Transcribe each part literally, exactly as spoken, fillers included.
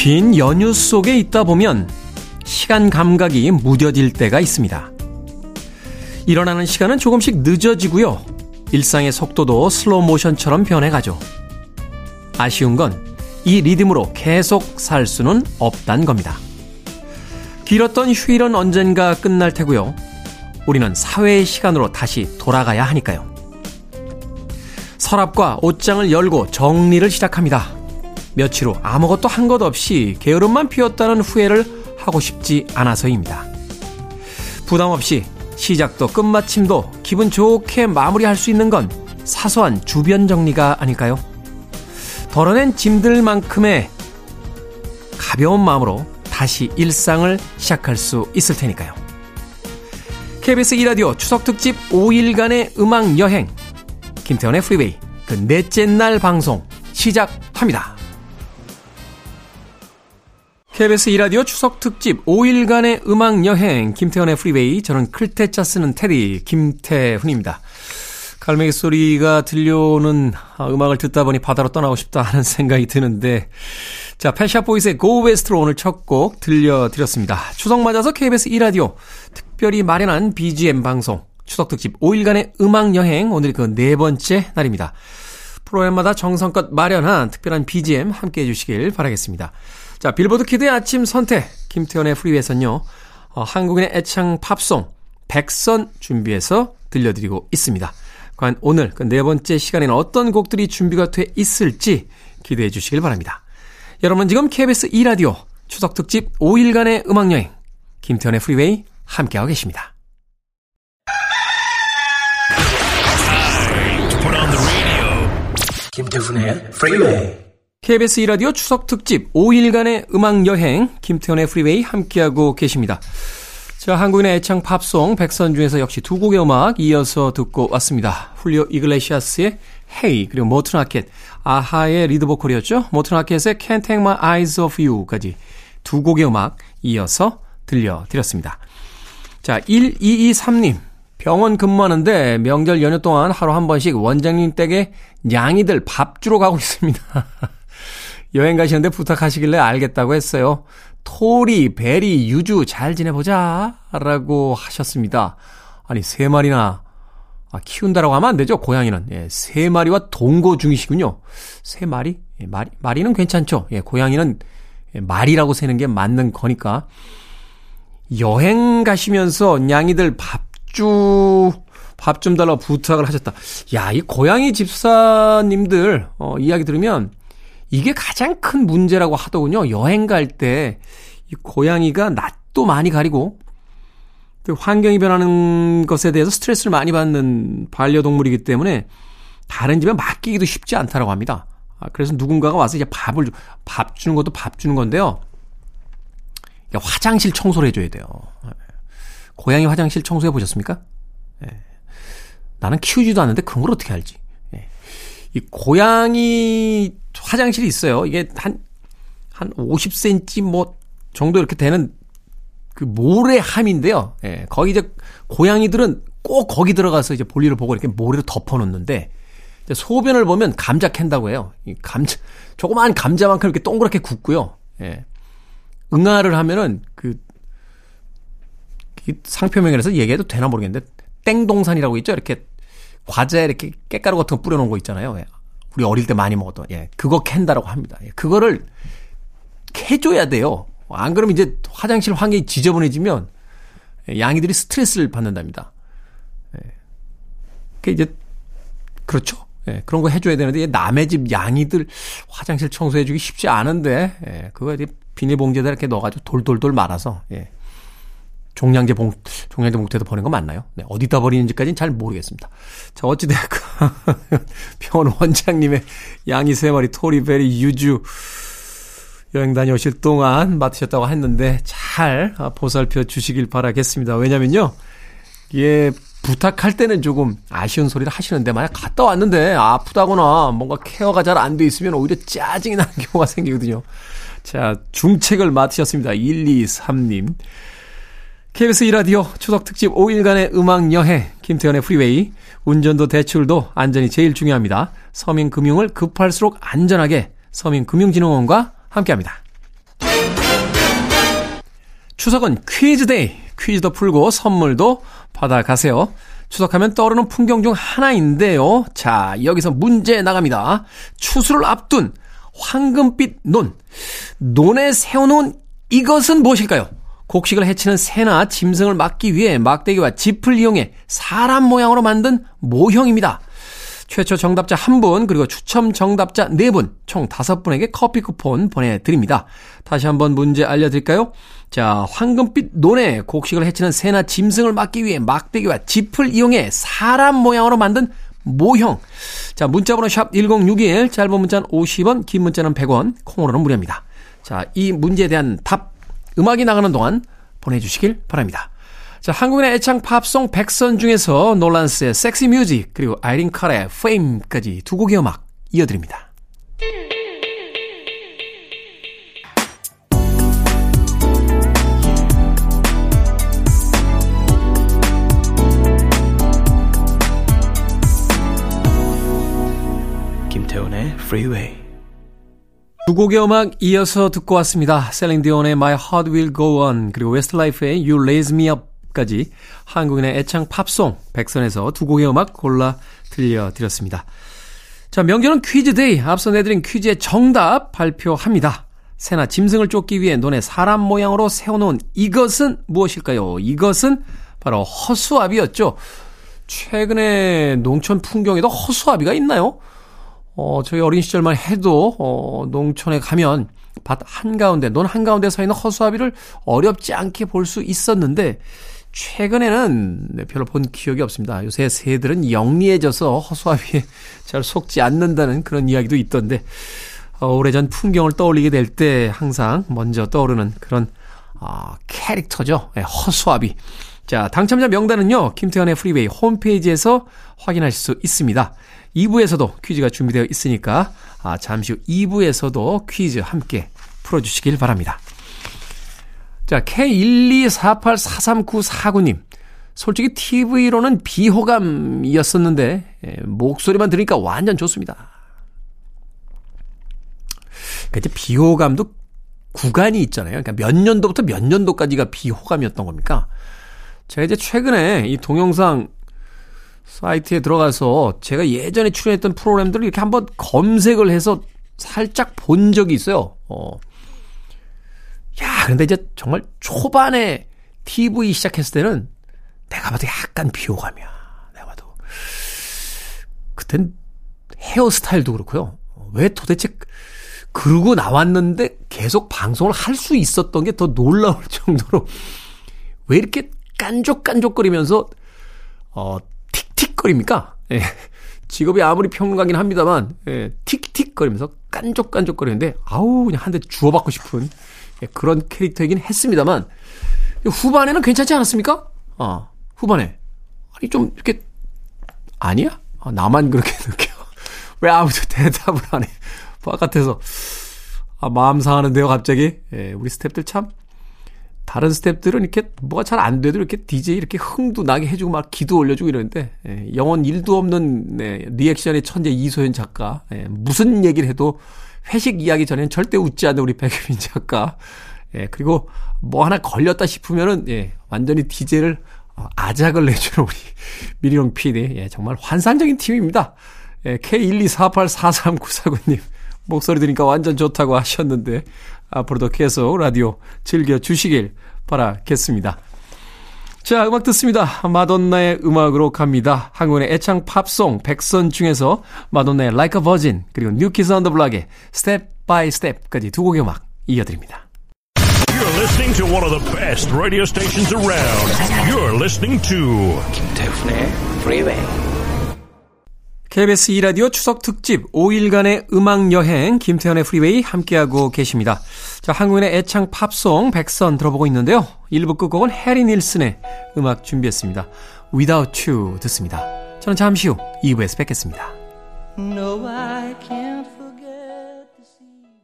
긴 연휴 속에 있다 보면 시간 감각이 무뎌질 때가 있습니다. 일어나는 시간은 조금씩 늦어지고요. 일상의 속도도 슬로우 모션처럼 변해가죠. 아쉬운 건 이 리듬으로 계속 살 수는 없단 겁니다. 길었던 휴일은 언젠가 끝날 테고요. 우리는 사회의 시간으로 다시 돌아가야 하니까요. 서랍과 옷장을 열고 정리를 시작합니다. 며칠 후 아무것도 한 것 없이 게으름만 피웠다는 후회를 하고 싶지 않아서입니다. 부담 없이 시작도 끝마침도 기분 좋게 마무리할 수 있는 건 사소한 주변 정리가 아닐까요? 덜어낸 짐들만큼의 가벼운 마음으로 다시 일상을 시작할 수 있을 테니까요. 케이비에스 E라디오 추석특집 오 일간의 음악여행, 김태원의 프리웨이 그 넷째 날 방송 시작합니다. 케이비에스 E라디오 추석특집 오 일간의 음악여행, 김태훈의 프리웨이, 저는 클테짜 쓰는 테디 김태훈입니다. 갈매기 소리가 들려오는 음악을 듣다 보니 바다로 떠나고 싶다 하는 생각이 드는데, 자, 패샤보이스의 Go West로 오늘 첫 곡 들려드렸습니다. 추석 맞아서 케이비에스 E라디오 특별히 마련한 비지엠 방송 추석특집 오 일간의 음악여행, 오늘 그 네 번째 날입니다. 프로그램마다 정성껏 마련한 특별한 비지엠 함께해 주시길 바라겠습니다. 자, 빌보드 키드의 아침 선택, 김태현의 프리웨이에서는요, 어, 한국인의 애창 팝송 백선 준비해서 들려드리고 있습니다. 과연 오늘 그 네 번째 시간에는 어떤 곡들이 준비가 돼 있을지 기대해 주시길 바랍니다. 여러분 지금 케이비에스 E라디오 추석특집 오 일간의 음악여행, 김태현의 프리웨이 함께하고 계십니다. 김태훈의 프리웨이. 케이비에스 E라디오 추석특집 오 일간의 음악여행, 김태훈의 프리웨이 함께하고 계십니다. 자, 한국인의 애창 팝송 백선 중에서 역시 두 곡의 음악 이어서 듣고 왔습니다. 훌리오 이글레시아스의 Hey, 그리고 모튼 하켓, 아하의 리드보컬이었죠. 모튼 하켓의 Can't Take My Eyes Off You까지 두 곡의 음악 이어서 들려드렸습니다. 자, 일이이삼 님, 병원 근무하는데 명절 연휴 동안 하루 한 번씩 원장님 댁에 냥이들 밥 주러 가고 있습니다. 여행 가시는데 부탁하시길래 알겠다고 했어요. 토리, 베리, 유주 잘 지내보자 라고 하셨습니다. 아니, 세 마리나 아, 키운다라고 하면 안 되죠, 고양이는. 예, 세 마리와 동거 중이시군요. 세 마리? 예, 마리 마리는 괜찮죠. 예, 고양이는 말이라고 세는 게 맞는 거니까. 여행 가시면서 냥이들 밥 쭉 밥 좀 달라고 부탁을 하셨다. 야, 이 고양이 집사님들 어, 이야기 들으면 이게 가장 큰 문제라고 하더군요. 여행 갈 때 이 고양이가 낯도 많이 가리고 또 환경이 변하는 것에 대해서 스트레스를 많이 받는 반려동물이기 때문에 다른 집에 맡기기도 쉽지 않다라고 합니다. 아, 그래서 누군가가 와서 이제 밥을 밥 주는 것도 밥 주는 건데요. 그러니까 화장실 청소를 해줘야 돼요. 고양이 화장실 청소해 보셨습니까? 예. 나는 키우지도 않는데 그런 걸 어떻게 알지? 예. 이 고양이 화장실이 있어요. 이게 한, 한 오십 센티미터 뭐 정도 이렇게 되는 그 모래함인데요. 예. 거기 이제 고양이들은 꼭 거기 들어가서 이제 볼일을 보고 이렇게 모래로 덮어놓는데, 이제 소변을 보면 감자 캔다고 해요. 이 감자, 조그만 감자만큼 이렇게 동그랗게 굽고요. 예. 응아를 하면은 그, 상표명이라서 얘기해도 되나 모르겠는데 땡동산이라고 있죠. 이렇게 과자에 이렇게 깻가루 같은 거 뿌려놓은 거 있잖아요. 우리 어릴 때 많이 먹었던, 예, 그거 캔다라고 합니다. 예, 그거를 캐줘야 돼요. 안 그러면 이제 화장실 환경이 지저분해지면 양이들이 스트레스를 받는답니다. 예, 그 이제 그렇죠. 예, 그런 거 해줘야 되는데 남의 집 양이들 화장실 청소해주기 쉽지 않은데, 예, 그거 이제 비닐봉지에다 이렇게 넣어가지고 돌돌돌 말아서, 예. 종량제 봉, 종량제 봉투에다 버리는 거 맞나요? 네, 어디다 버리는지까지는 잘 모르겠습니다. 자, 어찌됐건, 병원 원장님의 양이 세 마리, 토리, 베리, 유주, 여행 다녀오실 동안 맡으셨다고 했는데, 잘 보살펴 주시길 바라겠습니다. 왜냐면요, 예, 부탁할 때는 조금 아쉬운 소리를 하시는데, 만약 갔다 왔는데 아프다거나 뭔가 케어가 잘 안 돼 있으면 오히려 짜증이 나는 경우가 생기거든요. 자, 중책을 맡으셨습니다. 일이삼 님. 케이비에스 E라디오 추석특집 오 일간의 음악여행, 김태현의 프리웨이. 운전도 대출도 안전이 제일 중요합니다. 서민금융을 급할수록 안전하게 서민금융진흥원과 함께합니다. 추석은 퀴즈데이. 퀴즈도 풀고 선물도 받아가세요. 추석하면 떠오르는 풍경 중 하나인데요. 자, 여기서 문제 나갑니다. 추수를 앞둔 황금빛 논. 논에 세워놓은 이것은 무엇일까요? 곡식을 해치는 새나 짐승을 막기 위해 막대기와 짚을 이용해 사람 모양으로 만든 모형입니다. 최초 정답자 한 분 그리고 추첨 정답자 네 분 총 다섯 분에게 커피 쿠폰 보내드립니다. 다시 한번 문제 알려드릴까요? 자, 황금빛 논에 곡식을 해치는 새나 짐승을 막기 위해 막대기와 짚을 이용해 사람 모양으로 만든 모형. 자, 문자번호 샵 일공육일, 짧은 문자는 오십 원, 긴 문자는 백 원, 콩으로는 무료입니다. 자, 이 문제에 대한 답 음악이 나가는 동안 보내주시길 바랍니다. 자, 한국인의 애창 팝송 백선 중에서 놀란스의 섹시 뮤직 그리고 아이린 카레의 페임까지 두 곡의 음악 이어드립니다. 김태훈의 Freeway. 두 곡의 음악 이어서 듣고 왔습니다. 셀린 디온의 My Heart Will Go On 그리고 웨스트라이프의 You Raise Me Up 까지 한국인의 애창 팝송 백선에서 두 곡의 음악 골라 들려드렸습니다. 자, 명절은 퀴즈데이. 앞서 내드린 퀴즈의 정답 발표합니다. 새나 짐승을 쫓기 위해 논에 사람 모양으로 세워놓은 이것은 무엇일까요? 이것은 바로 허수아비였죠. 최근에 농촌 풍경에도 허수아비가 있나요? 어, 저희 어린 시절만 해도 어, 농촌에 가면 밭 한가운데, 논 한가운데 서 있는 허수아비를 어렵지 않게 볼 수 있었는데 최근에는 별로 본 기억이 없습니다. 요새 새들은 영리해져서 허수아비에 잘 속지 않는다는 그런 이야기도 있던데, 어, 오래전 풍경을 떠올리게 될 때 항상 먼저 떠오르는 그런 어, 캐릭터죠. 네, 허수아비. 자, 당첨자 명단은요, 김태현의 프리웨이 홈페이지에서 확인하실 수 있습니다. 이 부에서도 퀴즈가 준비되어 있으니까 아, 잠시 후 이 부에서도 퀴즈 함께 풀어주시길 바랍니다. 자, 케이 일이사팔사삼구사구 님. 솔직히 티비로는 비호감이었었는데 예, 목소리만 들으니까 완전 좋습니다. 그러니까 이제 비호감도 구간이 있잖아요. 그러니까 몇 년도부터 몇 년도까지가 비호감이었던 겁니까? 제가 이제 최근에 이 동영상 사이트에 들어가서 제가 예전에 출연했던 프로그램들을 이렇게 한번 검색을 해서 살짝 본 적이 있어요. 어. 야, 근데 이제 정말 초반에 티비 시작했을 때는 내가 봐도 약간 비호감이야. 내가 봐도. 그땐 헤어스타일도 그렇고요. 왜 도대체 그러고 나왔는데 계속 방송을 할 수 있었던 게 더 놀라울 정도로 왜 이렇게 깐족깐족거리면서 어, 틱틱거립니까? 예. 직업이 아무리 평론가긴 합니다만 예, 틱틱거리면서 깐족깐족거리는데 아우 그냥 한 대 주워받고 싶은 예, 그런 캐릭터이긴 했습니다만 후반에는 괜찮지 않았습니까? 아, 후반에 아니 좀 이렇게 아니야? 아, 나만 그렇게 느껴. 왜 아무도 대답을 안 해? 바깥에서 아, 마음 상하는데요 갑자기. 예, 우리 스태프들 참 다른 스탭들은 이렇게 뭐가 잘 안 돼도 이렇게 디제이 이렇게 흥도 나게 해주고 막 기도 올려주고 이러는데, 예, 영혼 일도 없는, 네, 리액션의 천재 이소연 작가, 예, 무슨 얘기를 해도 회식 이야기 전에는 절대 웃지 않는 우리 백혜민 작가, 예, 그리고 뭐 하나 걸렸다 싶으면은, 예, 완전히 디제이를 아작을 내주는 우리 미리롱 피디, 예, 정말 환상적인 팀입니다. 예, 케이 일이사팔사삼구사구 님, 목소리 들으니까 완전 좋다고 하셨는데, 앞으로도 계속 라디오 즐겨주시길 바라겠습니다. 자, 음악 듣습니다. 마돈나의 음악으로 갑니다. 한국인의 애창 팝송 백선 중에서 마돈나의 Like a Virgin 그리고 New Kids on the Block의 Step by Step까지 두 곡의 음악 이어드립니다. You're listening to one of the best radio stations around. You're listening to 김태훈의 Freeway. 케이비에스 E라디오 추석 특집 오 일간의 음악여행 김태현의 프리웨이 함께하고 계십니다. 자, 한국인의 애창 팝송 백선 들어보고 있는데요. 일 부 끝곡은 해리 닐슨의 음악 준비했습니다. Without You 듣습니다. 저는 잠시 후 이 부에서 뵙겠습니다. No, I can't forget this evening.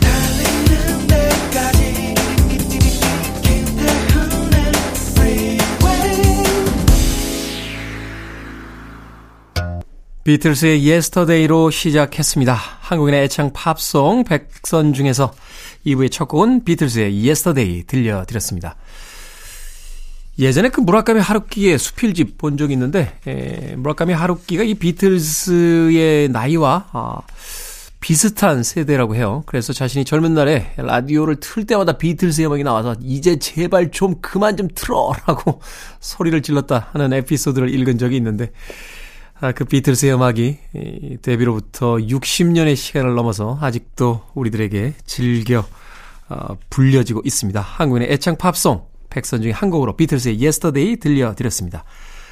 달리는 데까지 비틀스의 예스터데이로 시작했습니다. 한국인의 애창 팝송 백선 중에서 이 부의 첫 곡은 비틀스의 예스터데이 들려드렸습니다. 예전에 그 무라카미 하루키의 수필집 본 적이 있는데 에, 무라카미 하루키가 이 비틀스의 나이와 아, 비슷한 세대라고 해요. 그래서 자신이 젊은 날에 라디오를 틀 때마다 비틀스의 음악이 나와서 이제 제발 좀 그만 좀 틀어라고 소리를 질렀다 하는 에피소드를 읽은 적이 있는데 아, 그 비틀스의 음악이 데뷔로부터 육십 년의 시간을 넘어서 아직도 우리들에게 즐겨 어, 불려지고 있습니다. 한국인의 애창 팝송 백선 중에 한 곡으로 비틀스의 예스터데이 들려드렸습니다.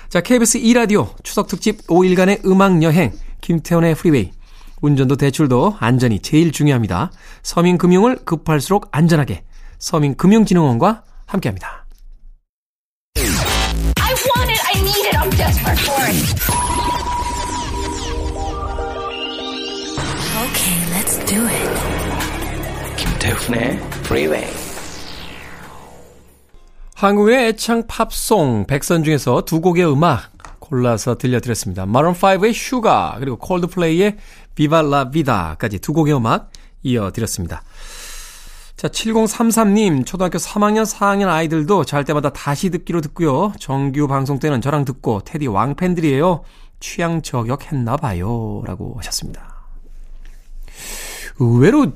자, 케이비에스 E라디오 추석특집 오 일간의 음악여행 김태훈의 프리웨이. 운전도 대출도 안전이 제일 중요합니다. 서민금융을 급할수록 안전하게 서민금융진흥원과 함께합니다. I want it, I need it, I'm desperate for it. Okay, let's do it. 김태훈의 프리웨이. 한국의 애창 팝송 백선 중에서 두 곡의 음악 골라서 들려드렸습니다. 마룬 파이브의 Sugar 그리고 콜드플레이의 Viva la Vida까지 두 곡의 음악 이어드렸습니다. 자, 칠공삼삼 님 초등학교 삼 학년 사 학년 아이들도 잘 때마다 다시 듣기로 듣고요. 정규 방송 때는 저랑 듣고 테디 왕팬들이에요. 취향 저격했나 봐요 라고 하셨습니다. 의외로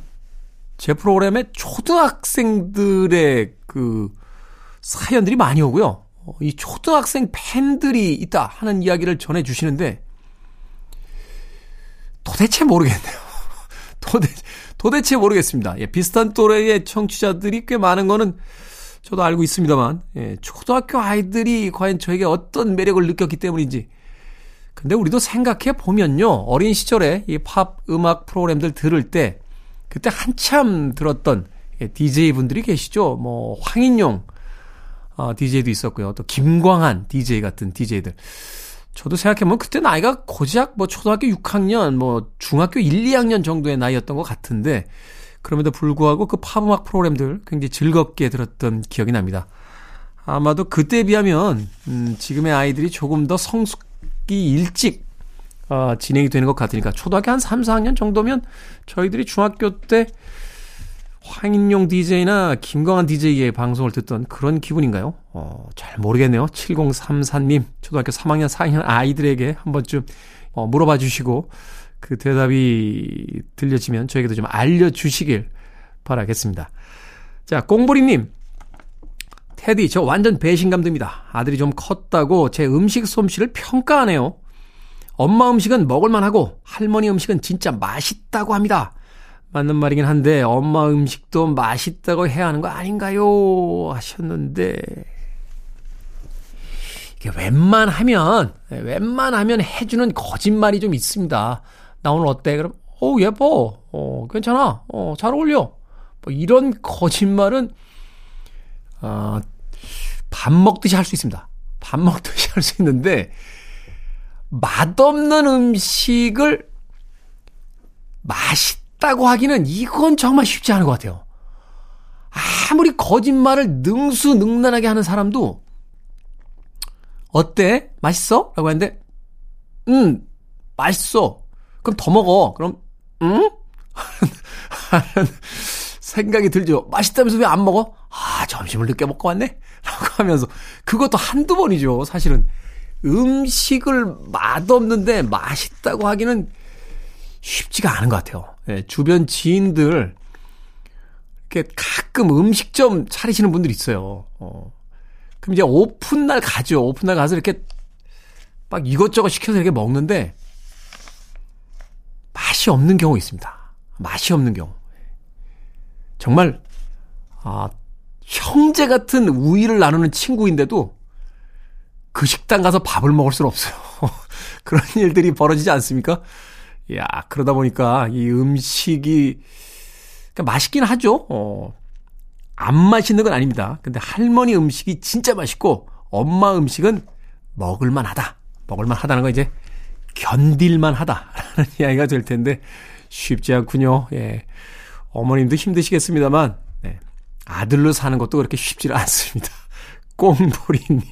제 프로그램에 초등학생들의 그 사연들이 많이 오고요. 이 초등학생 팬들이 있다 하는 이야기를 전해주시는데 도대체 모르겠네요. 도대, 도대체 모르겠습니다. 예, 비슷한 또래의 청취자들이 꽤 많은 거는 저도 알고 있습니다만 예, 초등학교 아이들이 과연 저에게 어떤 매력을 느꼈기 때문인지. 근데 우리도 생각해 보면요. 어린 시절에 이 팝 음악 프로그램들 들을 때 그때 한참 들었던 예, 디제이분들이 계시죠. 뭐 황인용 어, 디제이도 있었고요. 또 김광한 디제이 같은 디제이들. 저도 생각해보면 그때 나이가 고작 뭐 초등학교 육 학년, 뭐 중학교 일, 이 학년 정도의 나이였던 것 같은데 그럼에도 불구하고 그 팝음악 프로그램들 굉장히 즐겁게 들었던 기억이 납니다. 아마도 그때에 비하면 음, 지금의 아이들이 조금 더 성숙기 일찍 어, 진행이 되는 것 같으니까 초등학교 한 삼, 사 학년 정도면 저희들이 중학교 때 황인용 디제이나 김광한 디제이의 방송을 듣던 그런 기분인가요? 어, 잘 모르겠네요. 칠공삼사 님 초등학교 삼 학년, 사 학년 아이들에게 한 번쯤 어, 물어봐 주시고 그 대답이 들려지면 저에게도 좀 알려주시길 바라겠습니다. 자, 꽁보리님 테디 저 완전 배신감 듭니다. 아들이 좀 컸다고 제 음식 솜씨를 평가하네요. 엄마 음식은 먹을만하고 할머니 음식은 진짜 맛있다고 합니다. 맞는 말이긴 한데 엄마 음식도 맛있다고 해야 하는 거 아닌가요? 하셨는데 이게 웬만하면 웬만하면 해주는 거짓말이 좀 있습니다. 나 오늘 어때? 그럼 오 예뻐, 어 괜찮아, 어 잘 어울려. 뭐 이런 거짓말은 어, 밥 먹듯이 할 수 있습니다. 밥 먹듯이 할 수 있는데 맛없는 음식을 맛있 라고 하기는 이건 정말 쉽지 않은 것 같아요. 아무리 거짓말을 능수능란하게 하는 사람도 어때? 맛있어? 라고 하는데 음 맛있어. 그럼 더 먹어. 그럼 음? 하는 생각이 들죠. 맛있다면서 왜 안 먹어? 아 점심을 늦게 먹고 왔네? 라고 하면서 그것도 한두 번이죠. 사실은 음식을 맛없는데 맛있다고 하기는 쉽지가 않은 것 같아요. 예, 주변 지인들 이렇게 가끔 음식점 차리시는 분들 있어요. 어. 그럼 이제 오픈 날 가죠. 오픈 날 가서 이렇게 막 이것저것 시켜서 이렇게 먹는데 맛이 없는 경우 있습니다. 맛이 없는 경우. 정말 아, 형제 같은 우위를 나누는 친구인데도 그 식당 가서 밥을 먹을 수는 없어요. 그런 일들이 벌어지지 않습니까? 야, 그러다 보니까 이 음식이 그러니까 맛있긴 하죠. 어, 안 맛있는 건 아닙니다. 근데 할머니 음식이 진짜 맛있고 엄마 음식은 먹을만하다. 먹을만하다는 건 이제 견딜만하다라는 이야기가 될 텐데 쉽지 않군요. 예, 어머님도 힘드시겠습니다만 네, 아들로 사는 것도 그렇게 쉽지 않습니다. 꽁보리님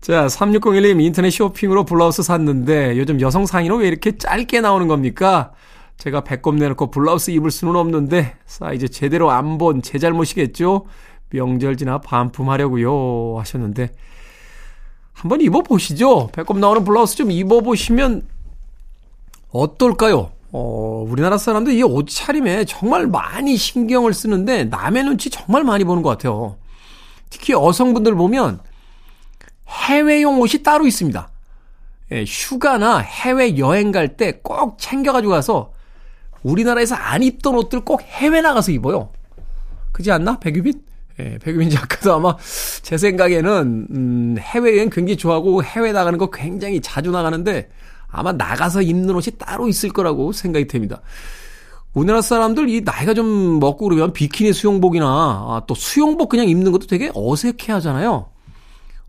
자, 삼육공일 님 인터넷 쇼핑으로 블라우스 샀는데 요즘 여성 상의는 왜 이렇게 짧게 나오는 겁니까? 제가 배꼽 내놓고 블라우스 입을 수는 없는데 사이즈 제대로 안 본 제 잘못이겠죠? 명절 지나 반품하려고요 하셨는데 한번 입어보시죠. 배꼽 나오는 블라우스 좀 입어보시면 어떨까요? 어, 우리나라 사람들 이 옷차림에 정말 많이 신경을 쓰는데 남의 눈치 정말 많이 보는 것 같아요. 특히 여성분들 보면 해외용 옷이 따로 있습니다. 예, 휴가나 해외 여행 갈 때 꼭 챙겨가지고 가서 우리나라에서 안 입던 옷들 꼭 해외 나가서 입어요. 그렇지 않나? 백유빈? 예, 백유빈 작가도 아마 제 생각에는 음, 해외여행 굉장히 좋아하고 해외 나가는 거 굉장히 자주 나가는데 아마 나가서 입는 옷이 따로 있을 거라고 생각이 됩니다. 우리나라 사람들 이 나이가 좀 먹고 그러면 비키니 수영복이나 아, 또 수영복 그냥 입는 것도 되게 어색해 하잖아요.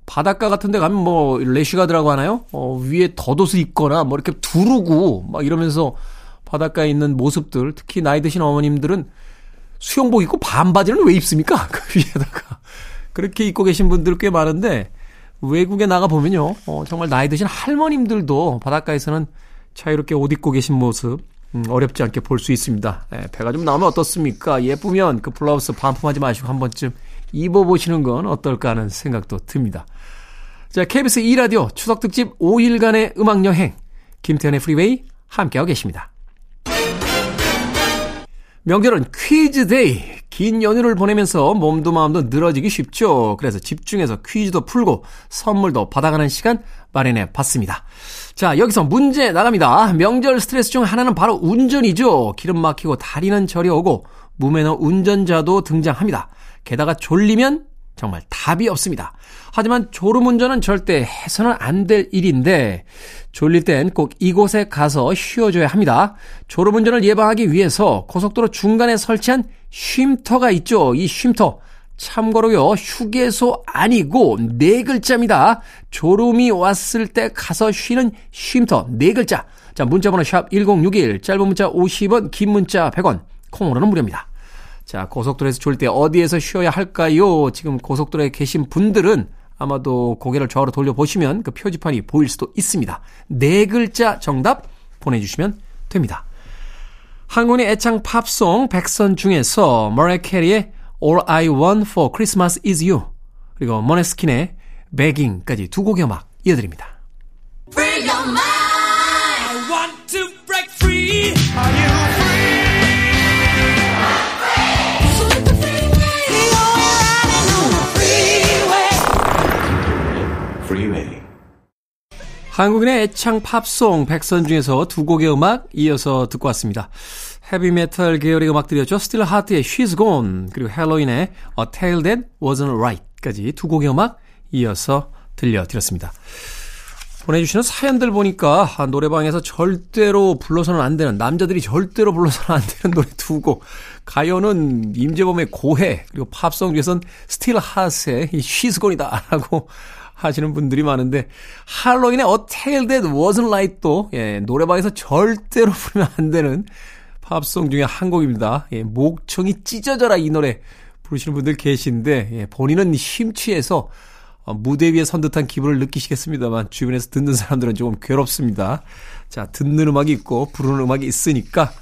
바닷가 같은 데 가면 뭐 래쉬가드라고 하나요? 어, 위에 덧옷을 입거나 뭐 이렇게 두르고 막 이러면서 바닷가에 있는 모습들, 특히 나이 드신 어머님들은 수영복 입고 반바지를 왜 입습니까? 그 위에다가 그렇게 입고 계신 분들 꽤 많은데 외국에 나가보면요, 어, 정말 나이 드신 할머님들도 바닷가에서는 자유롭게 옷 입고 계신 모습, 음, 어렵지 않게 볼 수 있습니다. 예, 배가 좀 나오면 어떻습니까? 예쁘면 그 블라우스 반품하지 마시고 한 번쯤 입어보시는 건 어떨까 하는 생각도 듭니다. 자, 케이비에스 이 라디오 추석특집 오 일간의 음악여행, 김태현의 프리웨이 함께하고 계십니다. 명절은 퀴즈데이. 긴 연휴를 보내면서 몸도 마음도 늘어지기 쉽죠. 그래서 집중해서 퀴즈도 풀고 선물도 받아가는 시간 마련해 봤습니다. 자, 여기서 문제 나갑니다. 명절 스트레스 중 하나는 바로 운전이죠. 기름 막히고 다리는 저려오고 무매너 운전자도 등장합니다. 게다가 졸리면 정말 답이 없습니다. 하지만 졸음운전은 절대 해서는 안 될 일인데 졸릴 땐 꼭 이곳에 가서 쉬어줘야 합니다. 졸음운전을 예방하기 위해서 고속도로 중간에 설치한 쉼터가 있죠. 이 쉼터 참고로요, 휴게소 아니고 네 글자입니다. 졸음이 왔을 때 가서 쉬는 쉼터 네 글자. 자, 문자번호 샵 일공육일, 짧은 문자 오십 원, 긴 문자 백 원, 콩으로는 무료입니다. 자, 고속도로에서 졸 때 어디에서 쉬어야 할까요? 지금 고속도로에 계신 분들은 아마도 고개를 좌우로 돌려보시면 그 표지판이 보일 수도 있습니다. 네 글자 정답 보내주시면 됩니다. 한국의 애창 팝송 백선 중에서 머라이어 캐리의 All I Want for Christmas is You, 그리고 머네스킨의 Begging까지 두 곡의 음악 이어드립니다. Free your mind. I want to break free. Are you free? 한국인의 애창 팝송 백선 중에서 두 곡의 음악 이어서 듣고 왔습니다. 헤비메탈 계열의 음악들이었죠. 스틸 하트의 She's Gone, 그리고 헬로윈의 A Tale That Wasn't Right까지 두 곡의 음악 이어서 들려드렸습니다. 보내주시는 사연들 보니까 노래방에서 절대로 불러서는 안 되는, 남자들이 절대로 불러서는 안 되는 노래 두 곡. 가요는 임재범의 고해, 그리고 팝송 중에서는 스틸 하트의 She's Gone이다 라고 하시는 분들이 많은데, 할로윈의 A Tale That Wasn't Right도, 예, 노래방에서 절대로 부르면 안 되는 팝송 중에 한 곡입니다. 예, 목청이 찢어져라 이 노래 부르시는 분들 계신데, 예, 본인은 심취해서 어, 무대 위에 선 듯한 기분을 느끼시겠습니다만, 주변에서 듣는 사람들은 조금 괴롭습니다. 자, 듣는 음악이 있고 부르는 음악이 있으니까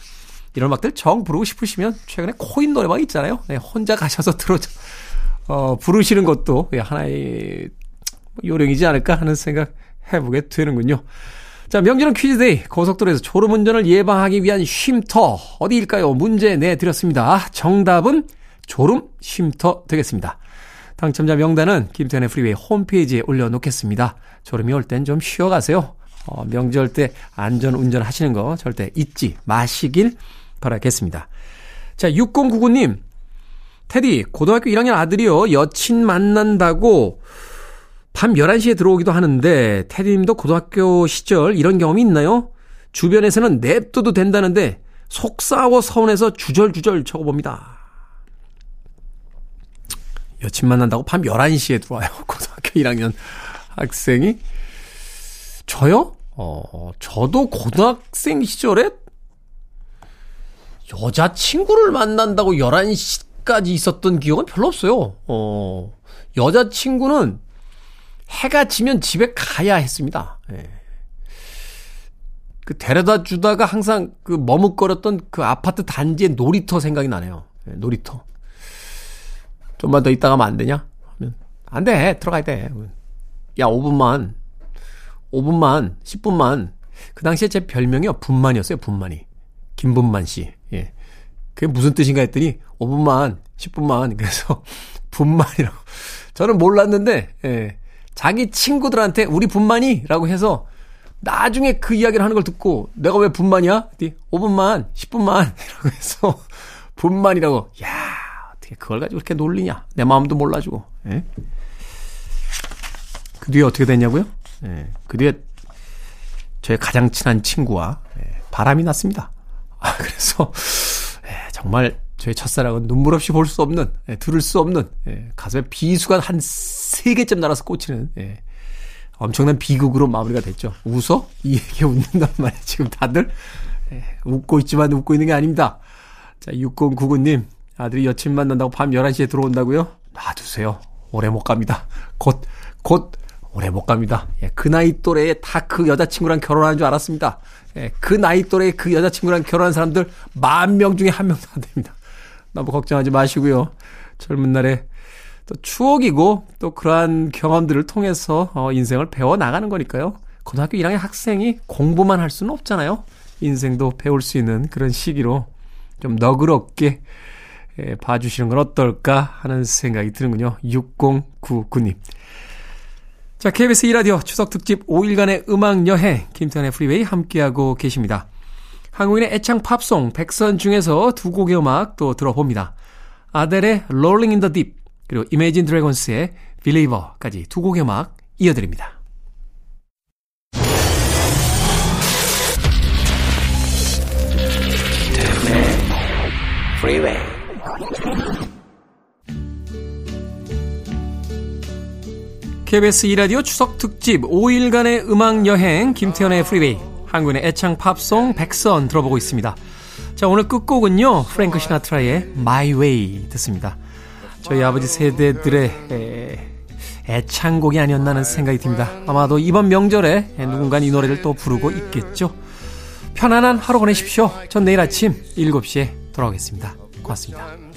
이런 음악들 정 부르고 싶으시면 최근에 코인 노래방 있잖아요. 예, 혼자 가셔서 들어 어, 부르시는 것도, 예, 하나의 요령이지 않을까 하는 생각 해보게 되는군요. 자, 명절은 퀴즈데이. 고속도로에서 졸음운전을 예방하기 위한 쉼터 어디일까요? 문제 내드렸습니다. 정답은 졸음 쉼터 되겠습니다. 당첨자 명단은 김태현의 프리웨이 홈페이지에 올려놓겠습니다. 졸음이 올 땐 좀 쉬어가세요. 어, 명절 때 안전운전 하시는 거 절대 잊지 마시길 바라겠습니다. 자, 육공구구 님, 테디, 고등학교 일 학년 아들이요, 여친 만난다고 밤 열한 시에 들어오기도 하는데 테디님도 고등학교 시절 이런 경험이 있나요? 주변에서는 냅둬도 된다는데 속싸워 서운해서 주절주절 적어봅니다. 여친 만난다고 밤 열한 시에 들어와요, 고등학교 일 학년 학생이? 저요? 어, 저도 고등학생 시절에 여자친구를 만난다고 열한 시까지 있었던 기억은 별로 없어요. 어, 여자친구는 해가 지면 집에 가야 했습니다. 예. 그 데려다 주다가 항상 그 머뭇거렸던 그 아파트 단지의 놀이터 생각이 나네요. 예, 놀이터. 좀만 더 있다 가면 안 되냐? 하면 안 돼. 들어가야 돼. 야, 오 분만. 오 분만. 십 분만. 그 당시에 제 별명이요. 분만이었어요. 분만이. 김분만 씨. 예. 그게 무슨 뜻인가 했더니 오 분만. 십 분만. 그래서 분만이라고. 저는 몰랐는데 예. 자기 친구들한테 우리 분만이? 라고 해서 나중에 그 이야기를 하는 걸 듣고 내가 왜 분만이야? 오 분만. 십 분만. 이라고 해서 분만이라고. 야, 어떻게 그걸 가지고 그렇게 놀리냐. 내 마음도 몰라주고. 예. 그 뒤에 어떻게 됐냐고요? 예. 그 뒤에 저의 가장 친한 친구와 예, 바람이 났습니다. 아, 그래서 예, 정말 저의 첫사랑은 눈물 없이 볼 수 없는, 예, 들을 수 없는, 예, 가슴에 비수가 한 세 개쯤 날아서 꽂히는 예, 엄청난 비극으로 마무리가 됐죠. 웃어? 이 얘기에 웃는단 말이에요. 지금 다들 예, 웃고 있지만 웃고 있는 게 아닙니다. 자, 육공구구 님, 아들이 여친 만난다고 밤 열한 시에 들어온다고요? 놔두세요. 오래 못 갑니다. 곧, 곧 오래 못 갑니다. 예, 그 나이 또래에 다 그 여자친구랑 결혼하는 줄 알았습니다. 예, 그 나이 또래에 그 여자친구랑 결혼한 사람들 만 명 중에 한 명도 안 됩니다. 너무 걱정하지 마시고요. 젊은 날에 또 추억이고 또 그러한 경험들을 통해서 어, 인생을 배워나가는 거니까요. 고등학교 일 학년 학생이 공부만 할 수는 없잖아요. 인생도 배울 수 있는 그런 시기로 좀 너그럽게 예, 봐주시는 건 어떨까 하는 생각이 드는군요. 육공구구 님. 자, 케이비에스 E라디오 추석 특집 오 일간의 음악여행 김태현의 프리웨이 함께하고 계십니다. 한국인의 애창 팝송 백선 중에서 두 곡의 음악 또 들어봅니다. 아델의 Rolling in the Deep 그리고 Imagine Dragons의 Believer까지 두 곡의 음악 이어드립니다. Freeway. 케이비에스 E라디오 추석 특집 오 일간의 음악여행 김태현의 프리웨이 한국인의 애창 팝송 백선 들어보고 있습니다. 자, 오늘 끝곡은요 프랭크 시나트라의 My Way 듣습니다. 저희 아버지 세대들의 애, 애창곡이 아니었나 하는 생각이 듭니다. 아마도 이번 명절에 누군가 이 노래를 또 부르고 있겠죠. 편안한 하루 보내십시오. 전 내일 아침 일곱 시에 돌아오겠습니다. 고맙습니다.